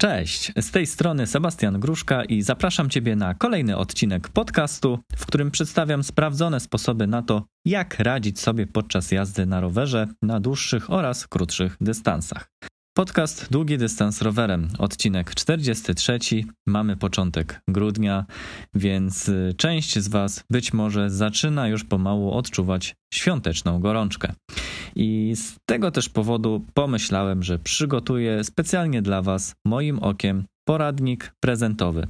Cześć, z tej strony Sebastian Gruszka i zapraszam Ciebie na kolejny odcinek podcastu, w którym przedstawiam sprawdzone sposoby na to, jak radzić sobie podczas jazdy na rowerze na dłuższych oraz krótszych dystansach. Podcast Długi Dystans Rowerem, odcinek 43, mamy początek grudnia, więc część z Was być może zaczyna już pomału odczuwać świąteczną gorączkę. I z tego też powodu pomyślałem, że przygotuję specjalnie dla Was, moim okiem, poradnik prezentowy.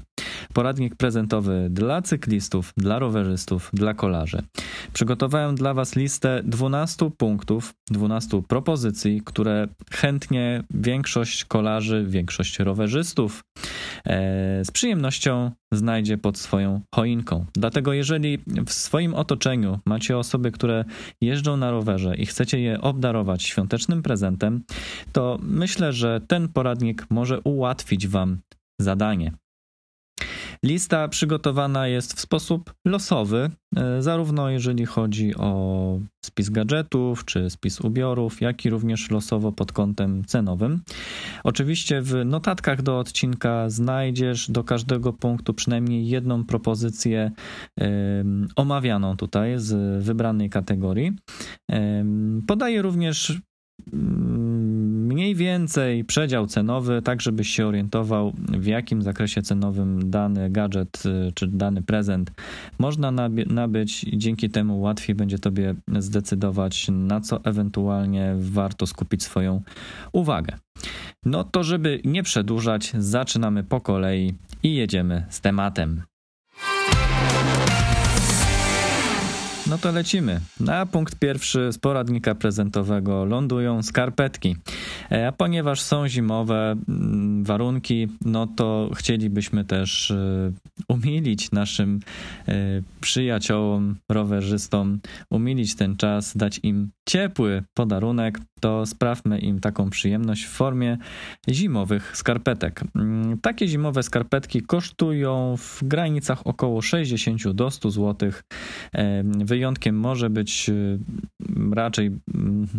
Poradnik prezentowy dla cyklistów, dla rowerzystów, dla kolarzy. Przygotowałem dla Was listę 12 punktów, 12 propozycji, które chętnie większość kolarzy, większość rowerzystów z przyjemnością znajdzie pod swoją choinką. Dlatego jeżeli w swoim otoczeniu macie osoby, które jeżdżą na rowerze i chcecie je obdarować świątecznym prezentem, to myślę, że ten poradnik może ułatwić Wam zadanie. Lista przygotowana jest w sposób losowy, zarówno jeżeli chodzi o spis gadżetów czy spis ubiorów, jak i również losowo pod kątem cenowym. Oczywiście w notatkach do odcinka znajdziesz do każdego punktu przynajmniej jedną propozycję omawianą tutaj z wybranej kategorii. Podaję również mniej więcej przedział cenowy, tak żebyś się orientował, w jakim zakresie cenowym dany gadżet czy dany prezent można nabyć i dzięki temu łatwiej będzie Tobie zdecydować, na co ewentualnie warto skupić swoją uwagę. No to żeby nie przedłużać, zaczynamy po kolei i jedziemy z tematem. No to lecimy. Na punkt pierwszy z poradnika prezentowego lądują skarpetki. A ponieważ są zimowe warunki, no to chcielibyśmy też umilić naszym przyjaciołom, rowerzystom, umilić ten czas, dać im ciepły podarunek, to sprawmy im taką przyjemność w formie zimowych skarpetek. Takie zimowe skarpetki kosztują w granicach około 60 do 100 zł. Wyjątkiem może być raczej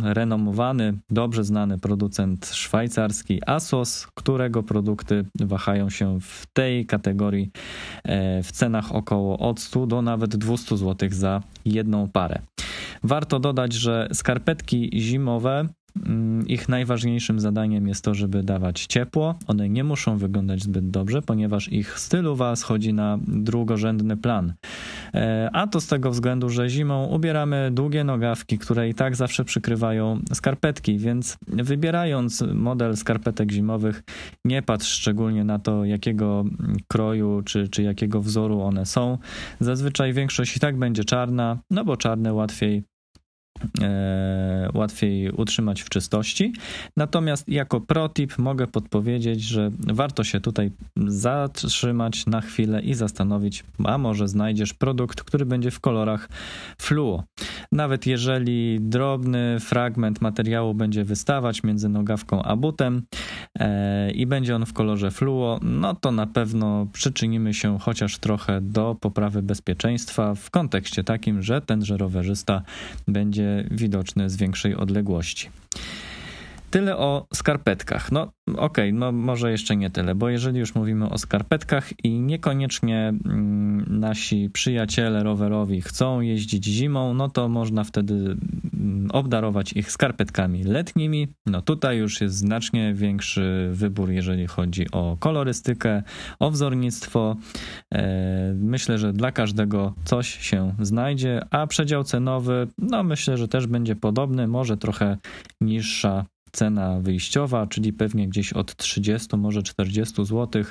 renomowany, dobrze znany producent szwajcarski Assos, którego produkty wahają się w tej kategorii w cenach około od 100 do nawet 200 zł za jedną parę. Warto dodać, że skarpetki zimowe, ich najważniejszym zadaniem jest to, żeby dawać ciepło. One nie muszą wyglądać zbyt dobrze, ponieważ ich stylowa schodzi na drugorzędny plan. A to z tego względu, że zimą ubieramy długie nogawki, które i tak zawsze przykrywają skarpetki, więc wybierając model skarpetek zimowych, nie patrz szczególnie na to, jakiego kroju czy jakiego wzoru one są. Zazwyczaj większość i tak będzie czarna, no bo czarne łatwiej utrzymać w czystości. Natomiast jako protip mogę podpowiedzieć, że warto się tutaj zatrzymać na chwilę i zastanowić, a może znajdziesz produkt, który będzie w kolorach fluo. Nawet jeżeli drobny fragment materiału będzie wystawać między nogawką a butem i będzie on w kolorze fluo, no to na pewno przyczynimy się chociaż trochę do poprawy bezpieczeństwa w kontekście takim, że tenże rowerzysta będzie widoczny z większej odległości. Tyle o skarpetkach. No okej, no może jeszcze nie tyle, bo jeżeli już mówimy o skarpetkach i niekoniecznie nasi przyjaciele rowerowi chcą jeździć zimą, no to można wtedy obdarować ich skarpetkami letnimi. No tutaj już jest znacznie większy wybór, jeżeli chodzi o kolorystykę, o wzornictwo. Myślę, że dla każdego coś się znajdzie, a przedział cenowy, no myślę, że też będzie podobny, może trochę niższa cena wyjściowa, czyli pewnie gdzieś od 30, może 40 zł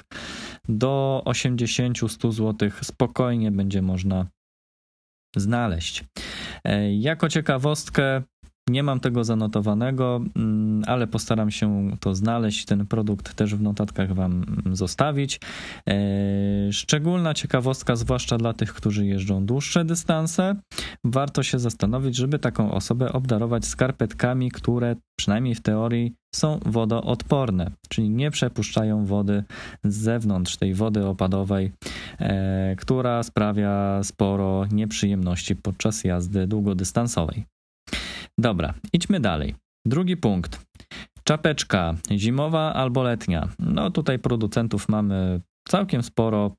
do 80-100 zł spokojnie będzie można znaleźć. Jako ciekawostkę, nie mam tego zanotowanego, ale postaram się to znaleźć, ten produkt też w notatkach Wam zostawić. Szczególna ciekawostka, zwłaszcza dla tych, którzy jeżdżą dłuższe dystanse, warto się zastanowić, żeby taką osobę obdarować skarpetkami, które przynajmniej w teorii są wodoodporne, czyli nie przepuszczają wody z zewnątrz, tej wody opadowej, która sprawia sporo nieprzyjemności podczas jazdy długodystansowej. Dobra, idźmy dalej. Drugi punkt. Czapeczka zimowa albo letnia. No tutaj producentów mamy całkiem sporo.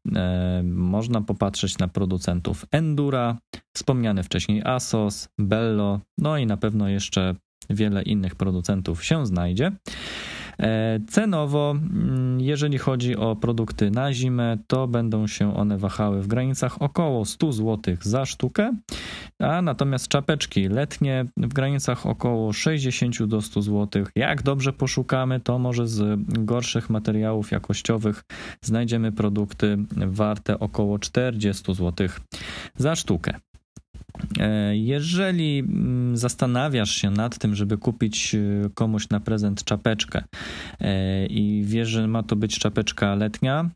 Można popatrzeć na producentów Endura, wspomniany wcześniej Assos, Bello, no i na pewno jeszcze wiele innych producentów się znajdzie. Cenowo, jeżeli chodzi o produkty na zimę, to będą się one wahały w granicach około 100 zł za sztukę, a natomiast czapeczki letnie w granicach około 60 do 100 zł. Jak dobrze poszukamy, to może z gorszych materiałów jakościowych znajdziemy produkty warte około 40 zł za sztukę. Jeżeli zastanawiasz się nad tym, żeby kupić komuś na prezent czapeczkę i wiesz, że ma to być czapeczka letnia,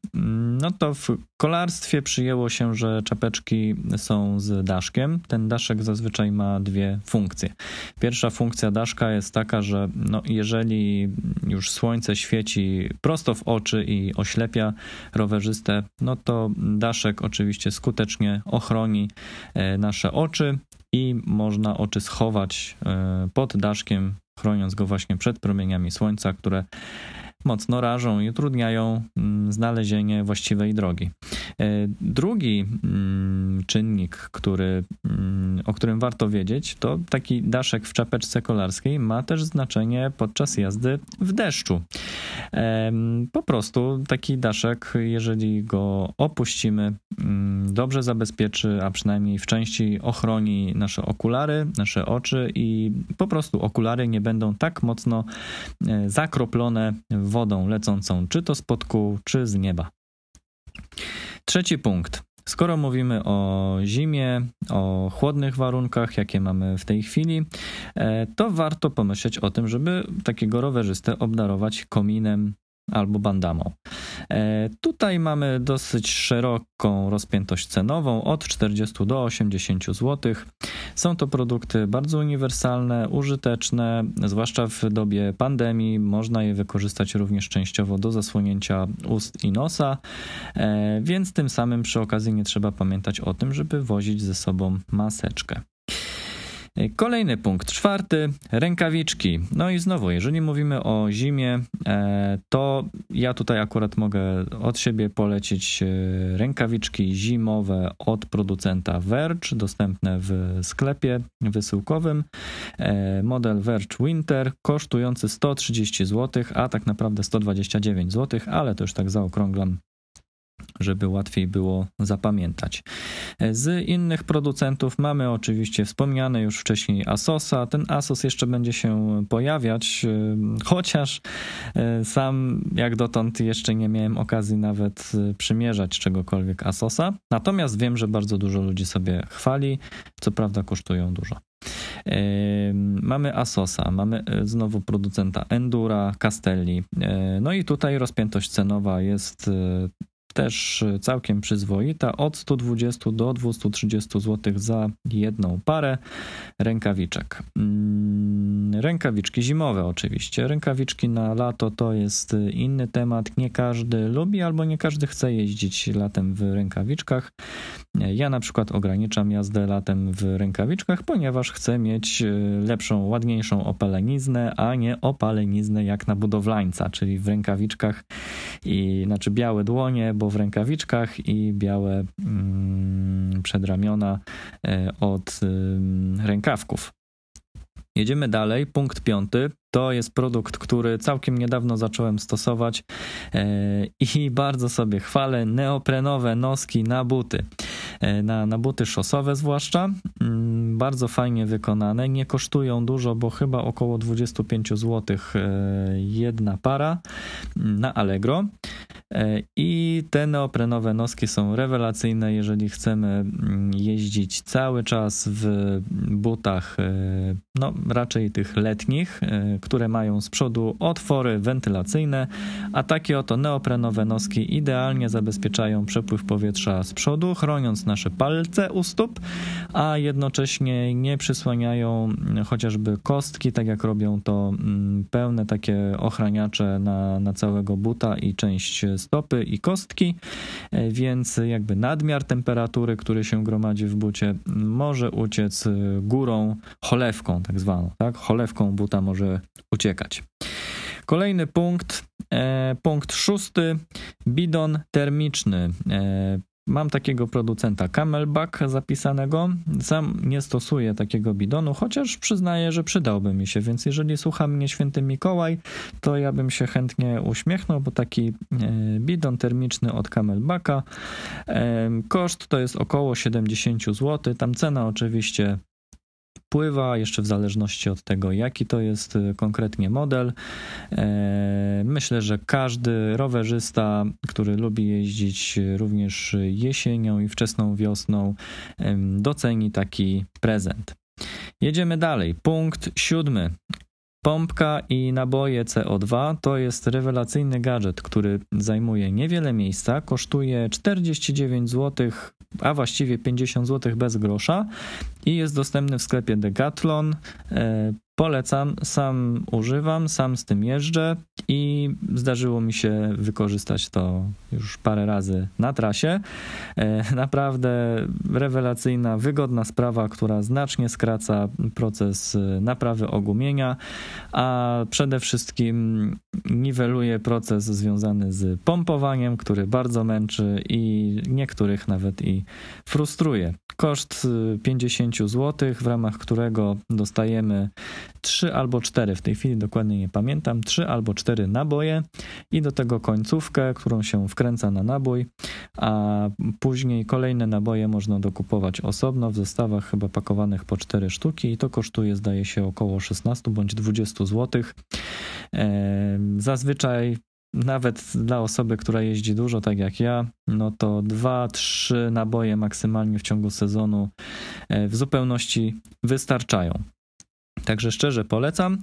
no to w kolarstwie przyjęło się, że czapeczki są z daszkiem. Ten daszek zazwyczaj ma dwie funkcje. Pierwsza funkcja daszka jest taka, że no, jeżeli już słońce świeci prosto w oczy i oślepia rowerzystę, no to daszek oczywiście skutecznie ochroni nasze oczy i można oczy schować pod daszkiem, chroniąc go właśnie przed promieniami słońca, które mocno rażą i utrudniają znalezienie właściwej drogi. Drugi czynnik, o którym warto wiedzieć, to taki daszek w czapeczce kolarskiej ma też znaczenie podczas jazdy w deszczu. Po prostu taki daszek, jeżeli go opuścimy, dobrze zabezpieczy, a przynajmniej w części ochroni nasze okulary, nasze oczy i po prostu okulary nie będą tak mocno zakroplone wodą lecącą, czy to spod kół, czy z nieba. Trzeci punkt. Skoro mówimy o zimie, o chłodnych warunkach, jakie mamy w tej chwili, to warto pomyśleć o tym, żeby takiego rowerzystę obdarować kominem albo bandamą. Tutaj mamy dosyć szeroką rozpiętość cenową, od 40 do 80 zł. Są to produkty bardzo uniwersalne, użyteczne, zwłaszcza w dobie pandemii. Można je wykorzystać również częściowo do zasłonięcia ust i nosa, więc tym samym przy okazji nie trzeba pamiętać o tym, żeby wozić ze sobą maseczkę. Kolejny punkt, czwarty, rękawiczki. No i znowu, jeżeli mówimy o zimie, to ja tutaj akurat mogę od siebie polecić rękawiczki zimowe od producenta Verge, dostępne w sklepie wysyłkowym. Model Verge Winter, kosztujący 130 zł, a tak naprawdę 129 zł, ale to już tak zaokrąglam, żeby łatwiej było zapamiętać. Z innych producentów mamy oczywiście wspomniane już wcześniej Assosa. Ten Assos jeszcze będzie się pojawiać, chociaż sam jak dotąd jeszcze nie miałem okazji nawet przymierzać czegokolwiek Assosa. Natomiast wiem, że bardzo dużo ludzi sobie chwali, co prawda kosztują dużo. Mamy Assosa, mamy znowu producenta Endura, Castelli. No i tutaj rozpiętość cenowa jest też całkiem przyzwoita, od 120 do 230 zł za jedną parę rękawiczek. Rękawiczki zimowe oczywiście. Rękawiczki na lato to jest inny temat. Nie każdy lubi albo nie każdy chce jeździć latem w rękawiczkach. Ja na przykład ograniczam jazdę latem w rękawiczkach, ponieważ chcę mieć lepszą, ładniejszą opaleniznę, a nie opaleniznę jak na budowlańca, czyli w rękawiczkach i znaczy białe dłonie, bo w rękawiczkach i białe przedramiona od rękawków. Jedziemy dalej, punkt piąty. To jest produkt, który całkiem niedawno zacząłem stosować i bardzo sobie chwalę, neoprenowe noski na buty. Na buty szosowe zwłaszcza, bardzo fajnie wykonane, nie kosztują dużo, bo chyba około 25 zł jedna para na Allegro. I te neoprenowe noski są rewelacyjne, jeżeli chcemy jeździć cały czas w butach, no raczej tych letnich, które mają z przodu otwory wentylacyjne, a takie oto neoprenowe noski idealnie zabezpieczają przepływ powietrza z przodu, chroniąc nasze palce u stóp, a jednocześnie nie przysłaniają chociażby kostki, tak jak robią to pełne takie ochraniacze na całego buta i część stopy i kostki, więc jakby nadmiar temperatury, który się gromadzi w bucie, może uciec górą, cholewką tak zwaną, tak? Cholewką buta może uciekać. Kolejny punkt, punkt szósty, bidon termiczny. Mam takiego producenta Camelbak zapisanego. Sam nie stosuję takiego bidonu, chociaż przyznaję, że przydałby mi się, więc jeżeli słucha mnie Święty Mikołaj, to ja bym się chętnie uśmiechnął, bo taki bidon termiczny od Camelbaka, koszt to jest około 70 zł, tam cena oczywiście pływa, jeszcze w zależności od tego, jaki to jest konkretnie model. Myślę, że każdy rowerzysta, który lubi jeździć również jesienią i wczesną wiosną, doceni taki prezent. Jedziemy dalej. Punkt siódmy. Pompka i naboje CO2 to jest rewelacyjny gadżet, który zajmuje niewiele miejsca, kosztuje 49 zł, a właściwie 50 zł bez grosza i jest dostępny w sklepie Decathlon. Polecam, sam używam, sam z tym jeżdżę i zdarzyło mi się wykorzystać to już parę razy na trasie. Naprawdę rewelacyjna, wygodna sprawa, która znacznie skraca proces naprawy ogumienia, a przede wszystkim niweluje proces związany z pompowaniem, który bardzo męczy i niektórych nawet i frustruje. Koszt 50 zł, w ramach którego dostajemy 3 albo 4, w tej chwili dokładnie nie pamiętam, 3 albo 4 naboje i do tego końcówkę, którą się wkręca na nabój, a później kolejne naboje można dokupować osobno w zestawach chyba pakowanych po 4 sztuki i to kosztuje, zdaje się, około 16 bądź 20 zł. Zazwyczaj nawet dla osoby, która jeździ dużo, tak jak ja, no to 2-3 naboje maksymalnie w ciągu sezonu w zupełności wystarczają. Także szczerze polecam.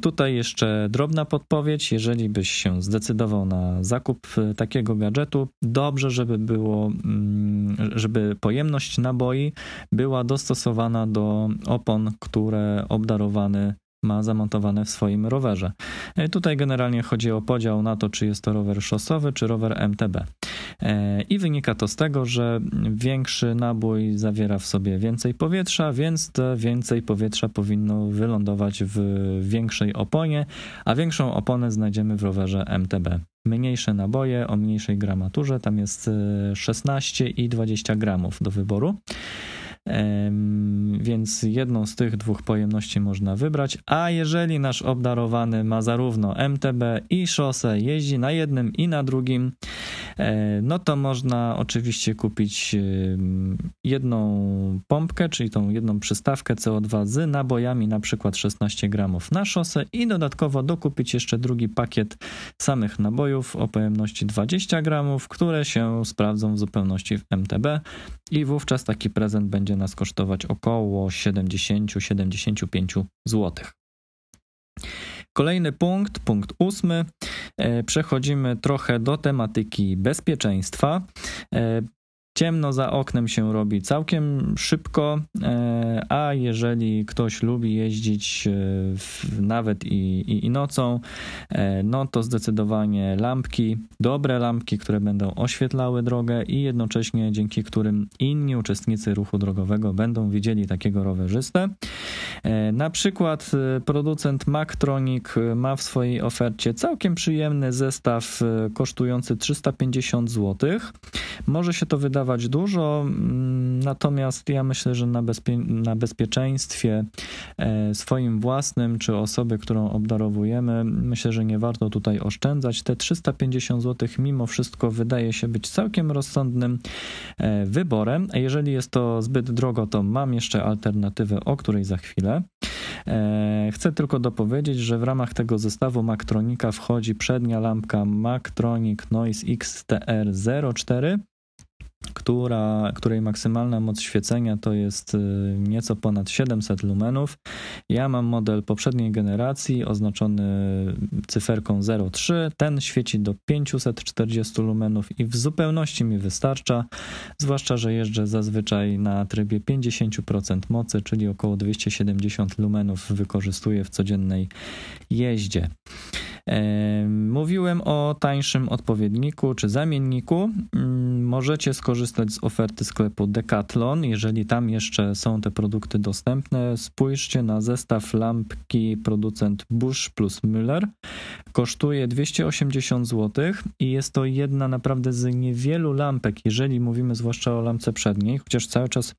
Tutaj jeszcze drobna podpowiedź, jeżeli byś się zdecydował na zakup takiego gadżetu, dobrze, żeby pojemność naboi była dostosowana do opon, które obdarowany ma zamontowane w swoim rowerze. Tutaj generalnie chodzi o podział na to, czy jest to rower szosowy, czy rower MTB. I wynika to z tego, że większy nabój zawiera w sobie więcej powietrza, więc to więcej powietrza powinno wylądować w większej oponie, a większą oponę znajdziemy w rowerze MTB. Mniejsze naboje o mniejszej gramaturze, tam jest 16 i 20 gramów do wyboru. Więc jedną z tych dwóch pojemności można wybrać, a jeżeli nasz obdarowany ma zarówno MTB i szosę, jeździ na jednym i na drugim, no to można oczywiście kupić jedną pompkę, czyli tą jedną przystawkę CO2 z nabojami, na przykład 16 gramów na szosę i dodatkowo dokupić jeszcze drugi pakiet samych nabojów o pojemności 20 gramów, które się sprawdzą w zupełności w MTB i wówczas taki prezent będzie nas kosztować około 70-75 zł. Kolejny punkt, punkt ósmy. Przechodzimy trochę do tematyki bezpieczeństwa. Ciemno za oknem się robi całkiem szybko, a jeżeli ktoś lubi jeździć nawet i nocą, no to zdecydowanie lampki, dobre lampki, które będą oświetlały drogę i jednocześnie dzięki którym inni uczestnicy ruchu drogowego będą widzieli takiego rowerzystę. Na przykład producent Mactronic ma w swojej ofercie całkiem przyjemny zestaw kosztujący 350 zł. Może się to wydawać dużo, natomiast ja myślę, że na bezpieczeństwie swoim własnym czy osoby, którą obdarowujemy, myślę, że nie warto tutaj oszczędzać. Te 350 zł mimo wszystko wydaje się być całkiem rozsądnym wyborem. A jeżeli jest to zbyt drogo, to mam jeszcze alternatywę, o której za chwilę. Chcę tylko dopowiedzieć, że w ramach tego zestawu Mactronica wchodzi przednia lampka Mactronic Noise XTR04, której maksymalna moc świecenia to jest nieco ponad 700 lumenów. Ja mam model poprzedniej generacji oznaczony cyferką 03. Ten świeci do 540 lumenów i w zupełności mi wystarcza, zwłaszcza że jeżdżę zazwyczaj na trybie 50% mocy, czyli około 270 lumenów wykorzystuję w codziennej jeździe. Mówiłem o tańszym odpowiedniku czy zamienniku. możecie skorzystać z oferty sklepu Decathlon. Jeżeli tam jeszcze są te produkty dostępne, spójrzcie na zestaw lampki producent Bush Müller. Kosztuje 280 zł i jest to jedna naprawdę z niewielu lampek, jeżeli mówimy zwłaszcza o lampce przedniej, chociaż cały czas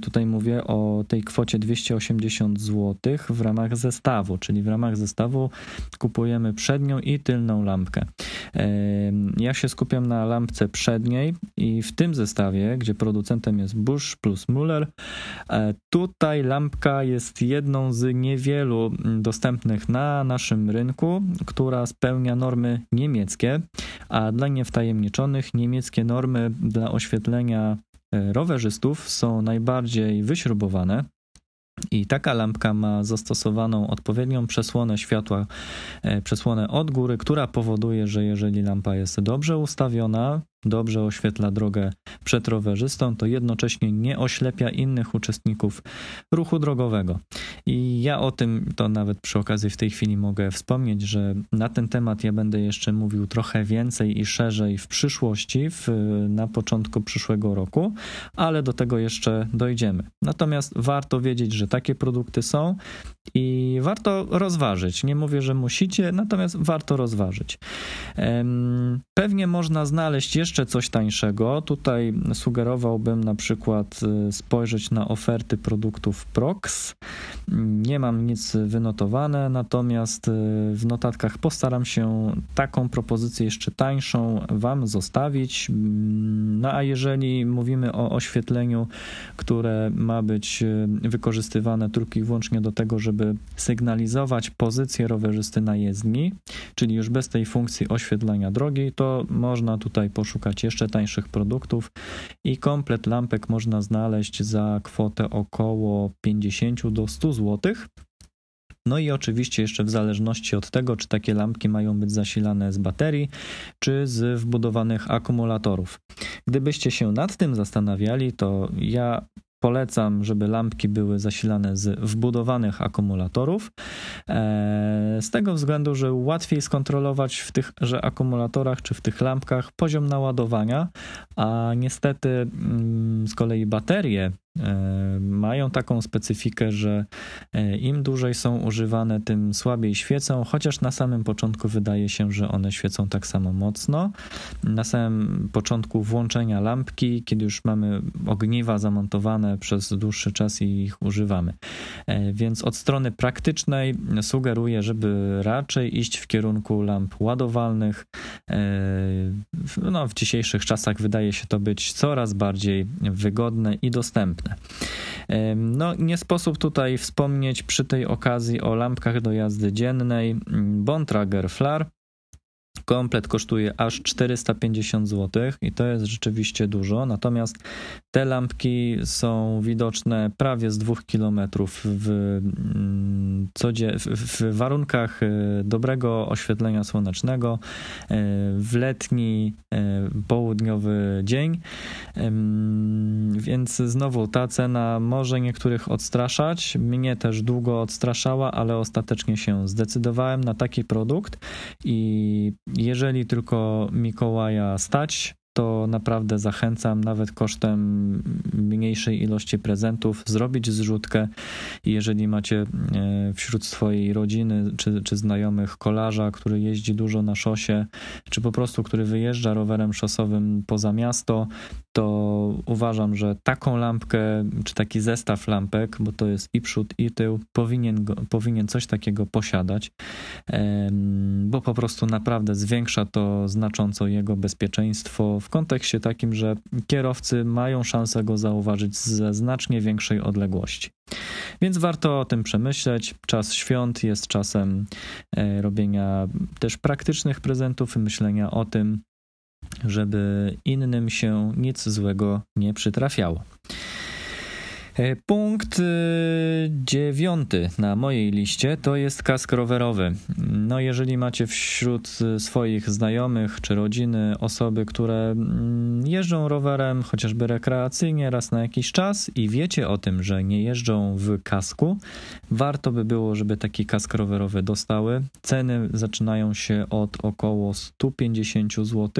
tutaj mówię o tej kwocie 280 zł w ramach zestawu, czyli w ramach zestawu kupujemy przednią i tylną lampkę. Ja się skupiam na lampce przedniej i w tym zestawie, gdzie producentem jest Bush Müller, tutaj lampka jest jedną z niewielu dostępnych na naszym rynku, która spełnia normy niemieckie, a dla niewtajemniczonych niemieckie normy dla oświetlenia rowerzystów są najbardziej wyśrubowane. I taka lampka ma zastosowaną odpowiednią przesłonę światła, przesłonę od góry, która powoduje, że jeżeli lampa jest dobrze ustawiona, dobrze oświetla drogę przed rowerzystą, to jednocześnie nie oślepia innych uczestników ruchu drogowego. I ja o tym to nawet przy okazji w tej chwili mogę wspomnieć, że na ten temat ja będę jeszcze mówił trochę więcej i szerzej w przyszłości, na początku przyszłego roku, ale do tego jeszcze dojdziemy. Natomiast warto wiedzieć, że takie produkty są i warto rozważyć. Nie mówię, że musicie, natomiast warto rozważyć. Pewnie można znaleźć jeszcze coś tańszego. Tutaj sugerowałbym na przykład spojrzeć na oferty produktów Prox. Nie mam nic wynotowane, natomiast w notatkach postaram się taką propozycję jeszcze tańszą Wam zostawić. No a jeżeli mówimy o oświetleniu, które ma być wykorzystywane tylko i wyłącznie do tego, żeby sygnalizować pozycję rowerzysty na jezdni, czyli już bez tej funkcji oświetlania drogi, to można tutaj poszukać jeszcze tańszych produktów i komplet lampek można znaleźć za kwotę około 50 do 100 zł. No i oczywiście jeszcze w zależności od tego, czy takie lampki mają być zasilane z baterii, czy z wbudowanych akumulatorów. Gdybyście się nad tym zastanawiali, to ja polecam, żeby lampki były zasilane z wbudowanych akumulatorów, z tego względu, że łatwiej skontrolować w tychże akumulatorach czy w tych lampkach poziom naładowania, a niestety z kolei baterie mają taką specyfikę, że im dłużej są używane, tym słabiej świecą, chociaż na samym początku wydaje się, że one świecą tak samo mocno. Na samym początku włączenia lampki, kiedy już mamy ogniwa zamontowane przez dłuższy czas i ich używamy. Więc od strony praktycznej sugeruję, żeby raczej iść w kierunku lamp ładowalnych. No, w dzisiejszych czasach wydaje się to być coraz bardziej wygodne i dostępne. No, nie sposób tutaj wspomnieć przy tej okazji o lampkach do jazdy dziennej Bontrager Flare. Komplet kosztuje aż 450 zł i to jest rzeczywiście dużo, natomiast te lampki są widoczne prawie z 2 km w warunkach dobrego oświetlenia słonecznego w letni południowy dzień, więc znowu ta cena może niektórych odstraszać, mnie też długo odstraszała, ale ostatecznie się zdecydowałem na taki produkt i jeżeli tylko Mikołaja stać, to naprawdę zachęcam nawet kosztem mniejszej ilości prezentów zrobić zrzutkę. Jeżeli macie wśród swojej rodziny czy znajomych kolarza, który jeździ dużo na szosie, czy po prostu który wyjeżdża rowerem szosowym poza miasto, to uważam, że taką lampkę czy taki zestaw lampek, bo to jest i przód i tył, powinien coś takiego posiadać, bo po prostu naprawdę zwiększa to znacząco jego bezpieczeństwo w kontekście takim, że kierowcy mają szansę go zauważyć ze znacznie większej odległości. Więc warto o tym przemyśleć. Czas świąt jest czasem robienia też praktycznych prezentów i myślenia o tym, żeby innym się nic złego nie przytrafiało. Punkt 9 na mojej liście to jest kask rowerowy. No, jeżeli macie wśród swoich znajomych czy rodziny osoby, które jeżdżą rowerem chociażby rekreacyjnie raz na jakiś czas i wiecie o tym, że nie jeżdżą w kasku, warto by było, żeby taki kask rowerowy dostały. Ceny zaczynają się od około 150 zł,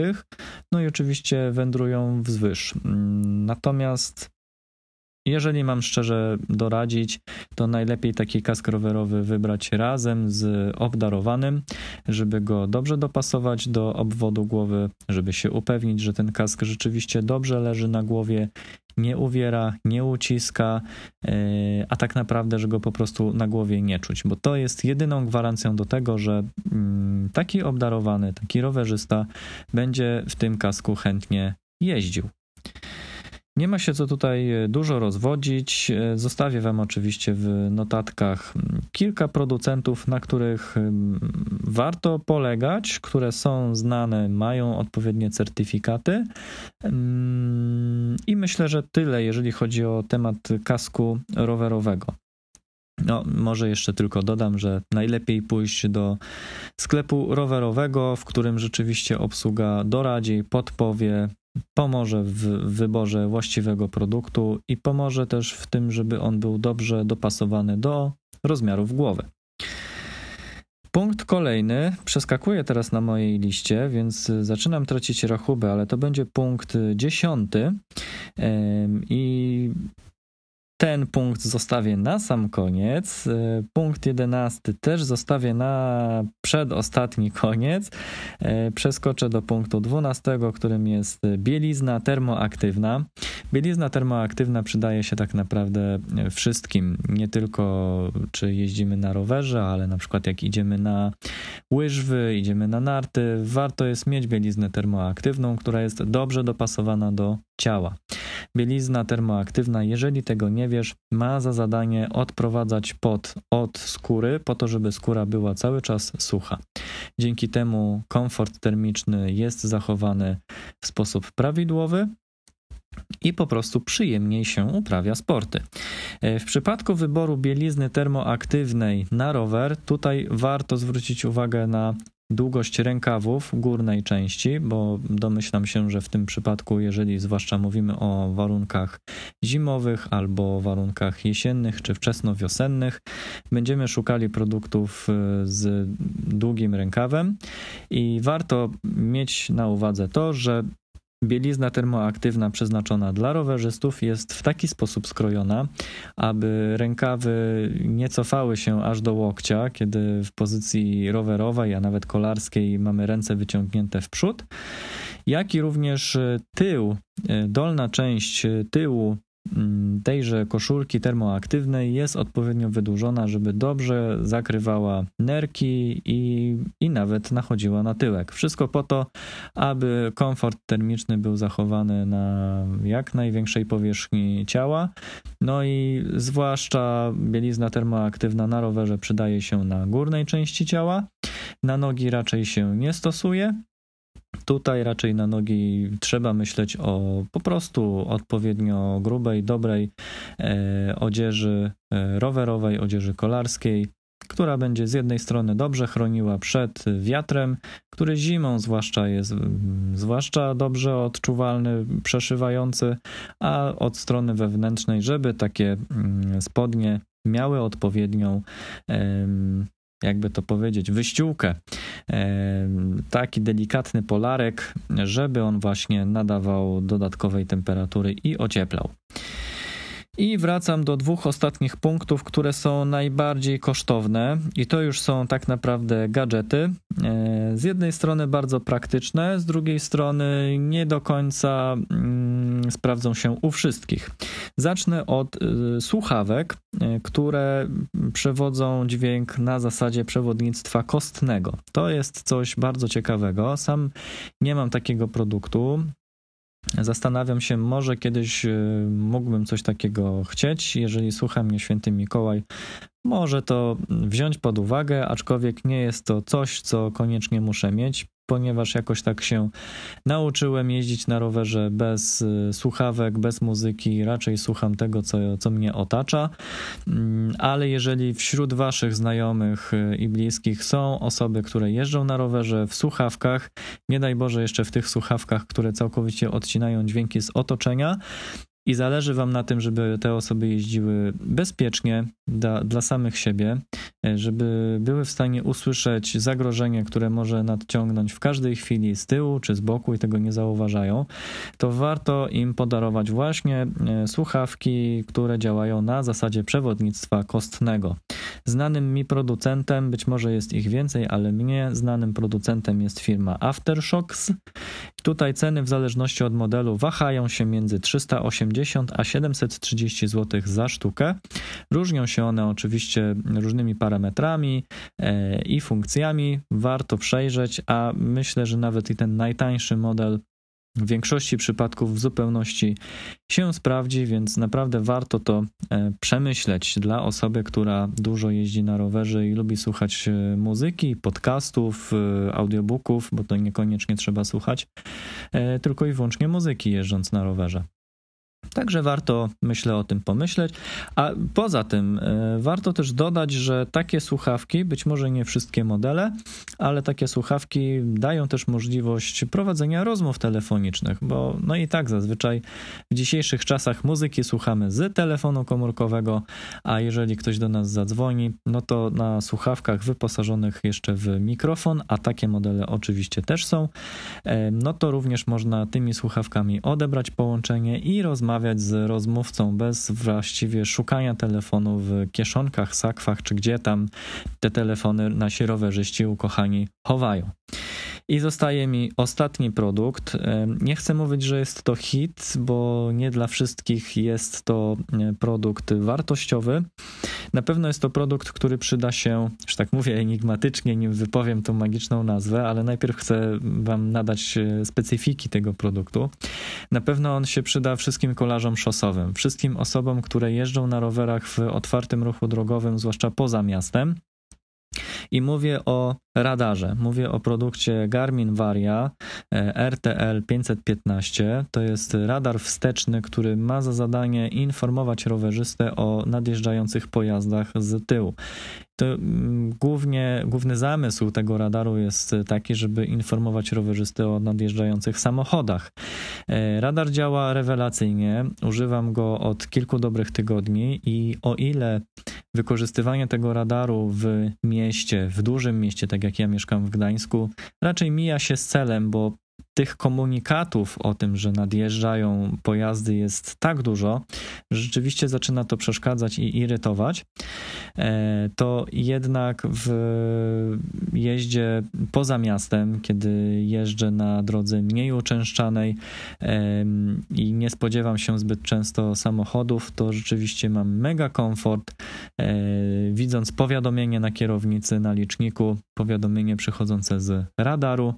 no i oczywiście wędrują wzwyż. Natomiast jeżeli mam szczerze doradzić, to najlepiej taki kask rowerowy wybrać razem z obdarowanym, żeby go dobrze dopasować do obwodu głowy, żeby się upewnić, że ten kask rzeczywiście dobrze leży na głowie, nie uwiera, nie uciska, a tak naprawdę, że go po prostu na głowie nie czuć, bo to jest jedyną gwarancją do tego, że taki obdarowany, taki rowerzysta będzie w tym kasku chętnie jeździł. Nie ma się co tutaj dużo rozwodzić. Zostawię wam oczywiście w notatkach kilka producentów, na których warto polegać, które są znane, mają odpowiednie certyfikaty. I myślę, że tyle, jeżeli chodzi o temat kasku rowerowego. No, może jeszcze tylko dodam, że najlepiej pójść do sklepu rowerowego, w którym rzeczywiście obsługa doradzi, podpowie, pomoże w wyborze właściwego produktu i pomoże też w tym, żeby on był dobrze dopasowany do rozmiarów głowy. Punkt kolejny przeskakuje teraz na mojej liście, więc zaczynam tracić rachubę, ale to będzie punkt 10 i ten punkt zostawię na sam koniec. Punkt 11 też zostawię na przedostatni koniec. Przeskoczę do punktu 12, którym jest bielizna termoaktywna. Bielizna termoaktywna przydaje się tak naprawdę wszystkim. Nie tylko czy jeździmy na rowerze, ale na przykład jak idziemy na łyżwy, idziemy na narty. Warto jest mieć bieliznę termoaktywną, która jest dobrze dopasowana do ciała. Bielizna termoaktywna, jeżeli tego nie wiesz, ma za zadanie odprowadzać pot od skóry po to, żeby skóra była cały czas sucha. Dzięki temu komfort termiczny jest zachowany w sposób prawidłowy i po prostu przyjemniej się uprawia sporty. W przypadku wyboru bielizny termoaktywnej na rower, tutaj warto zwrócić uwagę na długość rękawów górnej części, bo domyślam się, że w tym przypadku, jeżeli zwłaszcza mówimy o warunkach zimowych albo warunkach jesiennych czy wczesnowiosennych, będziemy szukali produktów z długim rękawem i warto mieć na uwadze to, że bielizna termoaktywna przeznaczona dla rowerzystów jest w taki sposób skrojona, aby rękawy nie cofały się aż do łokcia, kiedy w pozycji rowerowej, a nawet kolarskiej mamy ręce wyciągnięte w przód, jak i również tył, dolna część tyłu tejże koszulki termoaktywnej jest odpowiednio wydłużona, żeby dobrze zakrywała nerki i nawet nachodziła na tyłek. Wszystko po to, aby komfort termiczny był zachowany na jak największej powierzchni ciała. No i zwłaszcza bielizna termoaktywna na rowerze przydaje się na górnej części ciała. Na nogi raczej się nie stosuje. Tutaj raczej na nogi trzeba myśleć o po prostu odpowiednio grubej, dobrej odzieży rowerowej, odzieży kolarskiej, która będzie z jednej strony dobrze chroniła przed wiatrem, który zimą zwłaszcza jest dobrze odczuwalny, przeszywający, a od strony wewnętrznej, żeby takie spodnie miały odpowiednią jakby to powiedzieć, wyściółkę, taki delikatny polarek, żeby on właśnie nadawał dodatkowej temperatury i ocieplał. I wracam do dwóch ostatnich punktów, które są najbardziej kosztowne i to już są tak naprawdę gadżety. Z jednej strony bardzo praktyczne, z drugiej strony nie do końca sprawdzą się u wszystkich. Zacznę od słuchawek, które przewodzą dźwięk na zasadzie przewodnictwa kostnego. To jest coś bardzo ciekawego. Sam nie mam takiego produktu. Zastanawiam się, może kiedyś mógłbym coś takiego chcieć, jeżeli słucha mnie Święty Mikołaj. Może to wziąć pod uwagę, aczkolwiek nie jest to coś, co koniecznie muszę mieć. ponieważ jakoś tak się nauczyłem jeździć na rowerze bez słuchawek, bez muzyki, raczej słucham tego, co mnie otacza, ale jeżeli wśród waszych znajomych i bliskich są osoby, które jeżdżą na rowerze w słuchawkach, nie daj Boże jeszcze w tych słuchawkach, które całkowicie odcinają dźwięki z otoczenia, i zależy wam na tym, żeby te osoby jeździły bezpiecznie dla samych siebie, żeby były w stanie usłyszeć zagrożenie, które może nadciągnąć w każdej chwili z tyłu czy z boku i tego nie zauważają, to warto im podarować właśnie słuchawki, które działają na zasadzie przewodnictwa kostnego. Znanym mi producentem, być może jest ich więcej, ale mnie znanym producentem jest firma AfterShokz. Tutaj ceny w zależności od modelu wahają się między 380 a 730 zł za sztukę. Różnią się one oczywiście różnymi parametrami i funkcjami. Warto przejrzeć, a myślę, że nawet i ten najtańszy model w większości przypadków w zupełności się sprawdzi, więc naprawdę warto to przemyśleć dla osoby, która dużo jeździ na rowerze i lubi słuchać muzyki, podcastów, audiobooków, bo to niekoniecznie trzeba słuchać tylko i wyłącznie muzyki jeżdżąc na rowerze. Także warto, myślę, o tym pomyśleć, a poza tym warto też dodać, że takie słuchawki, być może nie wszystkie modele, ale takie słuchawki dają też możliwość prowadzenia rozmów telefonicznych, bo no i tak zazwyczaj w dzisiejszych czasach muzyki słuchamy z telefonu komórkowego, a jeżeli ktoś do nas zadzwoni, no to na słuchawkach wyposażonych jeszcze w mikrofon, a takie modele oczywiście też są, no to również można tymi słuchawkami odebrać połączenie i rozmawiać z rozmówcą bez właściwie szukania telefonu w kieszonkach, sakwach czy gdzie tam te telefony nasi rowerzyści ukochani chowają. I zostaje mi ostatni produkt. Nie chcę mówić, że jest to hit, bo nie dla wszystkich jest to produkt wartościowy. Na pewno jest to produkt, który przyda się, że tak mówię enigmatycznie, nim wypowiem tą magiczną nazwę, ale najpierw chcę wam nadać specyfiki tego produktu. Na pewno on się przyda wszystkim kolarzom szosowym, wszystkim osobom, które jeżdżą na rowerach w otwartym ruchu drogowym, zwłaszcza poza miastem. I mówię o radarze, mówię o produkcie Garmin Varia RTL 515. To jest radar wsteczny, który ma za zadanie informować rowerzystę o nadjeżdżających pojazdach z tyłu. To główny zamysł tego radaru jest taki, żeby informować rowerzystę o nadjeżdżających samochodach. Radar działa rewelacyjnie, używam go od kilku dobrych tygodni i o ile wykorzystywanie tego radaru w mieście, w dużym mieście, tak jak ja mieszkam w Gdańsku, raczej mija się z celem, bo tych komunikatów o tym, że nadjeżdżają pojazdy jest tak dużo, że rzeczywiście zaczyna to przeszkadzać i irytować, to jednak w jeździe poza miastem, kiedy jeżdżę na drodze mniej uczęszczanej i nie spodziewam się zbyt często samochodów, to rzeczywiście mam mega komfort. Widząc powiadomienie na kierownicy, na liczniku, powiadomienie przychodzące z radaru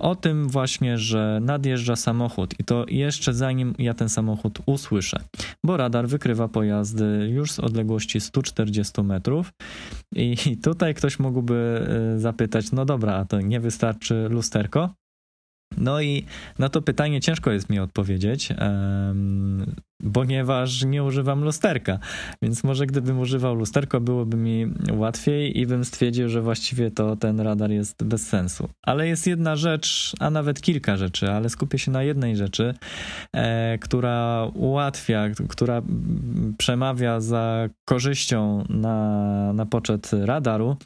o tym właśnie, że nadjeżdża samochód i to jeszcze zanim ja ten samochód usłyszę, bo radar wykrywa pojazdy już z odległości 140 metrów i tutaj ktoś mógłby zapytać, no dobra, a to nie wystarczy lusterko? No i na to pytanie ciężko jest mi odpowiedzieć, ponieważ nie używam lusterka, więc może gdybym używał lusterko, byłoby mi łatwiej i bym stwierdził, że właściwie to ten radar jest bez sensu. Ale jest jedna rzecz, a nawet kilka rzeczy, ale skupię się na jednej rzeczy, która ułatwia, która przemawia za korzyścią na poczet radaru.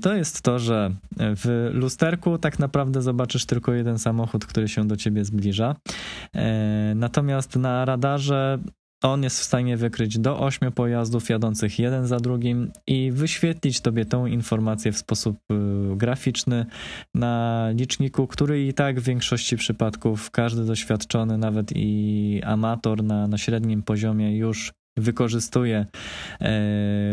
To jest to, że w lusterku tak naprawdę zobaczysz tylko jeden samochód, który się do ciebie zbliża. Natomiast na radarze on jest w stanie wykryć do 8 pojazdów jadących jeden za drugim i wyświetlić tobie tą informację w sposób graficzny na liczniku, który i tak w większości przypadków każdy doświadczony, nawet i amator na średnim poziomie już wykorzystuje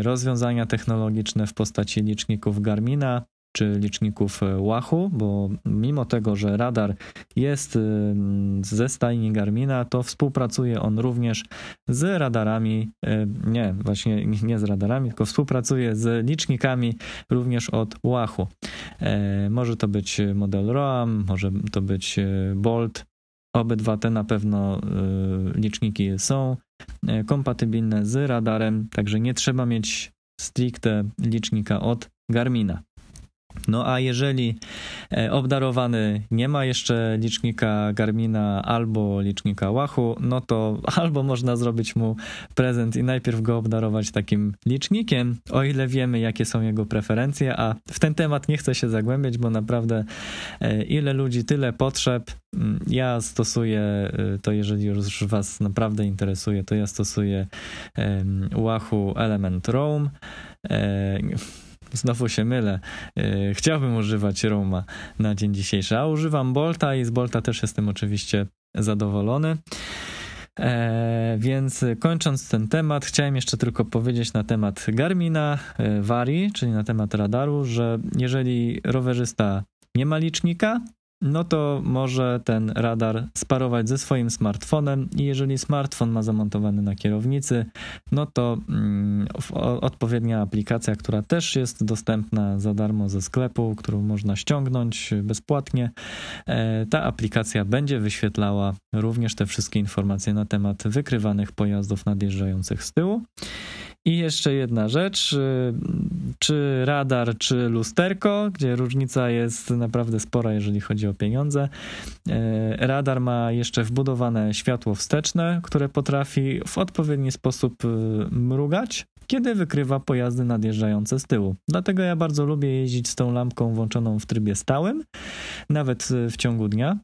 rozwiązania technologiczne w postaci liczników Garmina, czy liczników Wahoo, bo mimo tego, że radar jest ze stajni Garmina, to współpracuje on również z radarami, nie z radarami, tylko współpracuje z licznikami również od Wahoo. Może to być model Roam, może to być Bolt, obydwa te na pewno liczniki są kompatybilne z radarem, także nie trzeba mieć stricte licznika od Garmina. No a jeżeli obdarowany nie ma jeszcze licznika Garmina albo licznika Wahoo, no to albo można zrobić mu prezent i najpierw go obdarować takim licznikiem, o ile wiemy, jakie są jego preferencje, a w ten temat nie chcę się zagłębiać, bo naprawdę ile ludzi, tyle potrzeb. Ja stosuję to, jeżeli już was naprawdę interesuje, to ja stosuję Wahoo Element Roam. Znowu się mylę. Chciałbym używać Roama na dzień dzisiejszy, a używam Bolta i z Bolta też jestem oczywiście zadowolony. Więc kończąc ten temat, chciałem jeszcze tylko powiedzieć na temat Garmina Varii, czyli na temat radaru, że jeżeli rowerzysta nie ma licznika, no to może ten radar sparować ze swoim smartfonem i jeżeli smartfon ma zamontowany na kierownicy, no to odpowiednia aplikacja, która też jest dostępna za darmo ze sklepu, którą można ściągnąć bezpłatnie, ta aplikacja będzie wyświetlała również te wszystkie informacje na temat wykrywanych pojazdów nadjeżdżających z tyłu. I jeszcze jedna rzecz, czy radar, czy lusterko, gdzie różnica jest naprawdę spora, jeżeli chodzi o pieniądze. Radar ma jeszcze wbudowane światło wsteczne, które potrafi w odpowiedni sposób mrugać, kiedy wykrywa pojazdy nadjeżdżające z tyłu. Dlatego ja bardzo lubię jeździć z tą lampką włączoną w trybie stałym, nawet w ciągu dnia.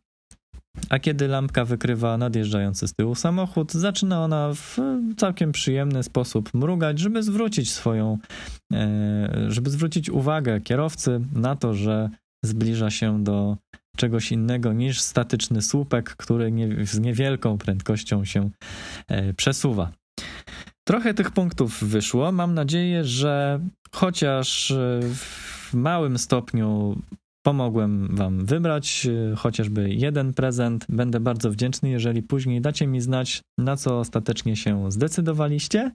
A kiedy lampka wykrywa nadjeżdżający z tyłu samochód, zaczyna ona w całkiem przyjemny sposób mrugać, żeby zwrócić uwagę kierowcy na to, że zbliża się do czegoś innego niż statyczny słupek, który z niewielką prędkością się przesuwa. Trochę tych punktów wyszło. Mam nadzieję, że chociaż w małym stopniu pomogłem wam wybrać chociażby jeden prezent. Będę bardzo wdzięczny, jeżeli później dacie mi znać, na co ostatecznie się zdecydowaliście,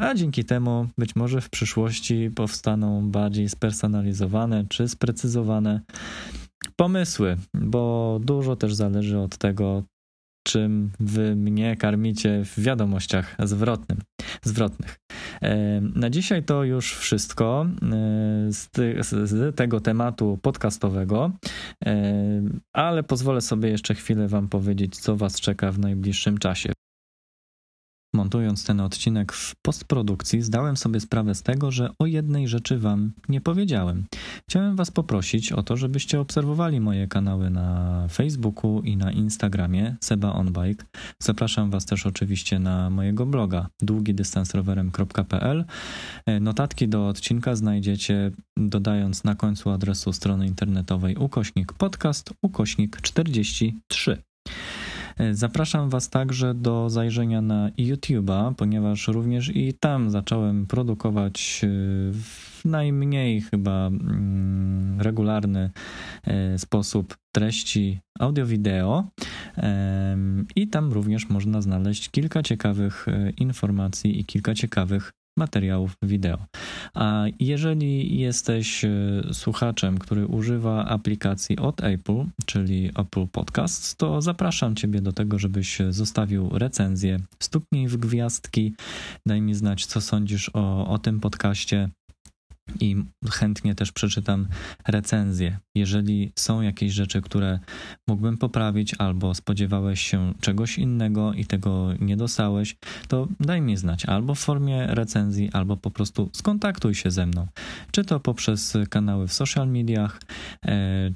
a dzięki temu być może w przyszłości powstaną bardziej spersonalizowane czy sprecyzowane pomysły, bo dużo też zależy od tego, czym wy mnie karmicie w wiadomościach zwrotnych. Na dzisiaj to już wszystko z tego tematu podcastowego, ale pozwolę sobie jeszcze chwilę wam powiedzieć, co was czeka w najbliższym czasie. Montując ten odcinek w postprodukcji, zdałem sobie sprawę z tego, że o jednej rzeczy wam nie powiedziałem. Chciałem was poprosić o to, żebyście obserwowali moje kanały na Facebooku i na Instagramie SebaOnBike. Zapraszam was też oczywiście na mojego bloga długidystansrowerem.pl. Notatki do odcinka znajdziecie dodając na końcu adresu strony internetowej /podcast/43. Zapraszam was także do zajrzenia na YouTube'a, ponieważ również i tam zacząłem produkować w najmniej chyba regularny sposób treści audio-wideo i tam również można znaleźć kilka ciekawych informacji i kilka ciekawych materiałów wideo. A jeżeli jesteś słuchaczem, który używa aplikacji od Apple, czyli Apple Podcasts, to zapraszam ciebie do tego, żebyś zostawił recenzję, stuknij w gwiazdki, daj mi znać, co sądzisz o tym podcaście i chętnie też przeczytam recenzję. Jeżeli są jakieś rzeczy, które mógłbym poprawić albo spodziewałeś się czegoś innego i tego nie dostałeś, to daj mi znać albo w formie recenzji, albo po prostu skontaktuj się ze mną. Czy to poprzez kanały w social mediach,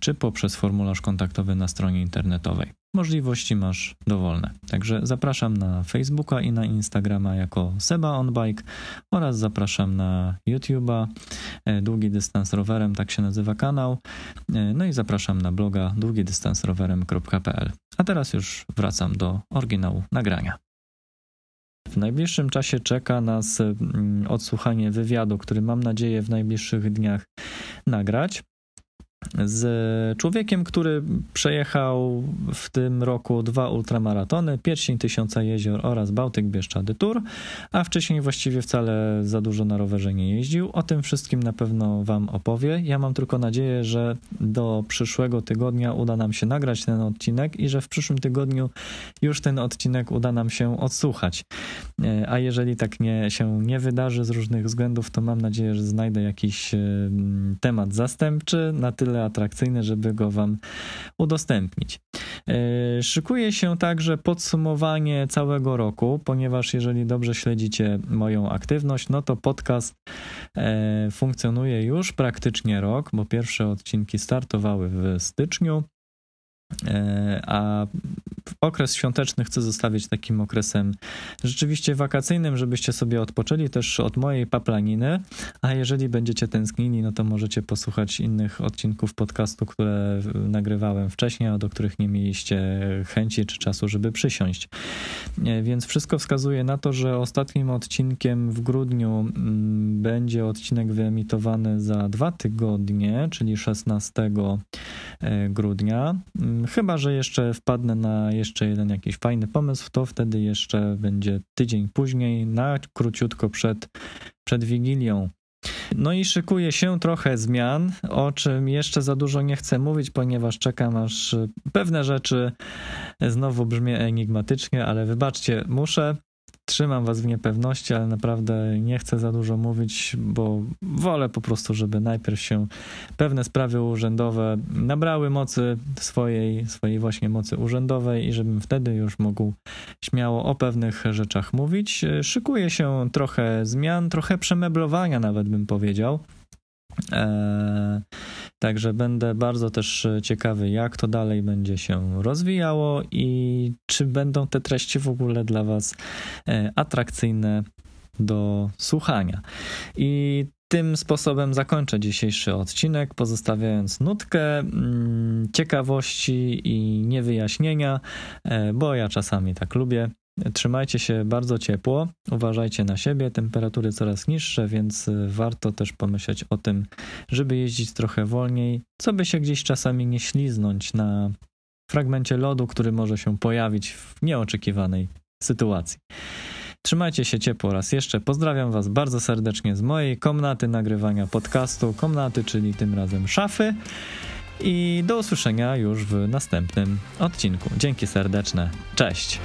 czy poprzez formularz kontaktowy na stronie internetowej. Możliwości masz dowolne. Także zapraszam na Facebooka i na Instagrama jako SebaOnBike oraz zapraszam na YouTube'a Długi Dystans Rowerem, tak się nazywa kanał. No i zapraszam na bloga długidystansrowerem.pl. A teraz już wracam do oryginału nagrania. W najbliższym czasie czeka nas odsłuchanie wywiadu, który mam nadzieję w najbliższych dniach nagrać z człowiekiem, który przejechał w tym roku 2 ultramaratony, Pierścień Tysiąca Jezior oraz Bałtyk Bieszczady Tour, a wcześniej właściwie wcale za dużo na rowerze nie jeździł. O tym wszystkim na pewno wam opowie. Ja mam tylko nadzieję, że do przyszłego tygodnia uda nam się nagrać ten odcinek i że w przyszłym tygodniu już ten odcinek uda nam się odsłuchać. A jeżeli tak się nie wydarzy z różnych względów, to mam nadzieję, że znajdę jakiś temat zastępczy, na tyle atrakcyjne, żeby go wam udostępnić. Szykuje się także podsumowanie całego roku, ponieważ jeżeli dobrze śledzicie moją aktywność, no to podcast funkcjonuje już praktycznie rok, bo pierwsze odcinki startowały w styczniu, a okres świąteczny chcę zostawić takim okresem rzeczywiście wakacyjnym, żebyście sobie odpoczęli też od mojej paplaniny, a jeżeli będziecie tęsknili, no to możecie posłuchać innych odcinków podcastu, które nagrywałem wcześniej, a do których nie mieliście chęci czy czasu, żeby przysiąść. Więc wszystko wskazuje na to, że ostatnim odcinkiem w grudniu będzie odcinek wyemitowany za 2 tygodnie, czyli 16 grudnia. Chyba że jeszcze wpadnę na jeszcze jeden jakiś fajny pomysł, to wtedy jeszcze będzie tydzień później, na króciutko przed Wigilią. No i szykuje się trochę zmian, o czym jeszcze za dużo nie chcę mówić, ponieważ czekam, aż pewne rzeczy znowu brzmią enigmatycznie, ale wybaczcie, muszę. Trzymam was w niepewności, ale naprawdę nie chcę za dużo mówić, bo wolę po prostu, żeby najpierw się pewne sprawy urzędowe nabrały mocy swojej właśnie mocy urzędowej i żebym wtedy już mógł śmiało o pewnych rzeczach mówić. Szykuje się trochę zmian, trochę przemeblowania nawet bym powiedział. Także będę bardzo też ciekawy, jak to dalej będzie się rozwijało i czy będą te treści w ogóle dla was atrakcyjne do słuchania. I tym sposobem zakończę dzisiejszy odcinek, pozostawiając nutkę ciekawości i niewyjaśnienia, bo ja czasami tak lubię. Trzymajcie się bardzo ciepło, uważajcie na siebie, temperatury coraz niższe, więc warto też pomyśleć o tym, żeby jeździć trochę wolniej, co by się gdzieś czasami nie śliznąć na fragmencie lodu, który może się pojawić w nieoczekiwanej sytuacji. Trzymajcie się ciepło raz jeszcze, pozdrawiam was bardzo serdecznie z mojej komnaty nagrywania podcastu, komnaty, czyli tym razem szafy, i do usłyszenia już w następnym odcinku. Dzięki serdeczne, cześć!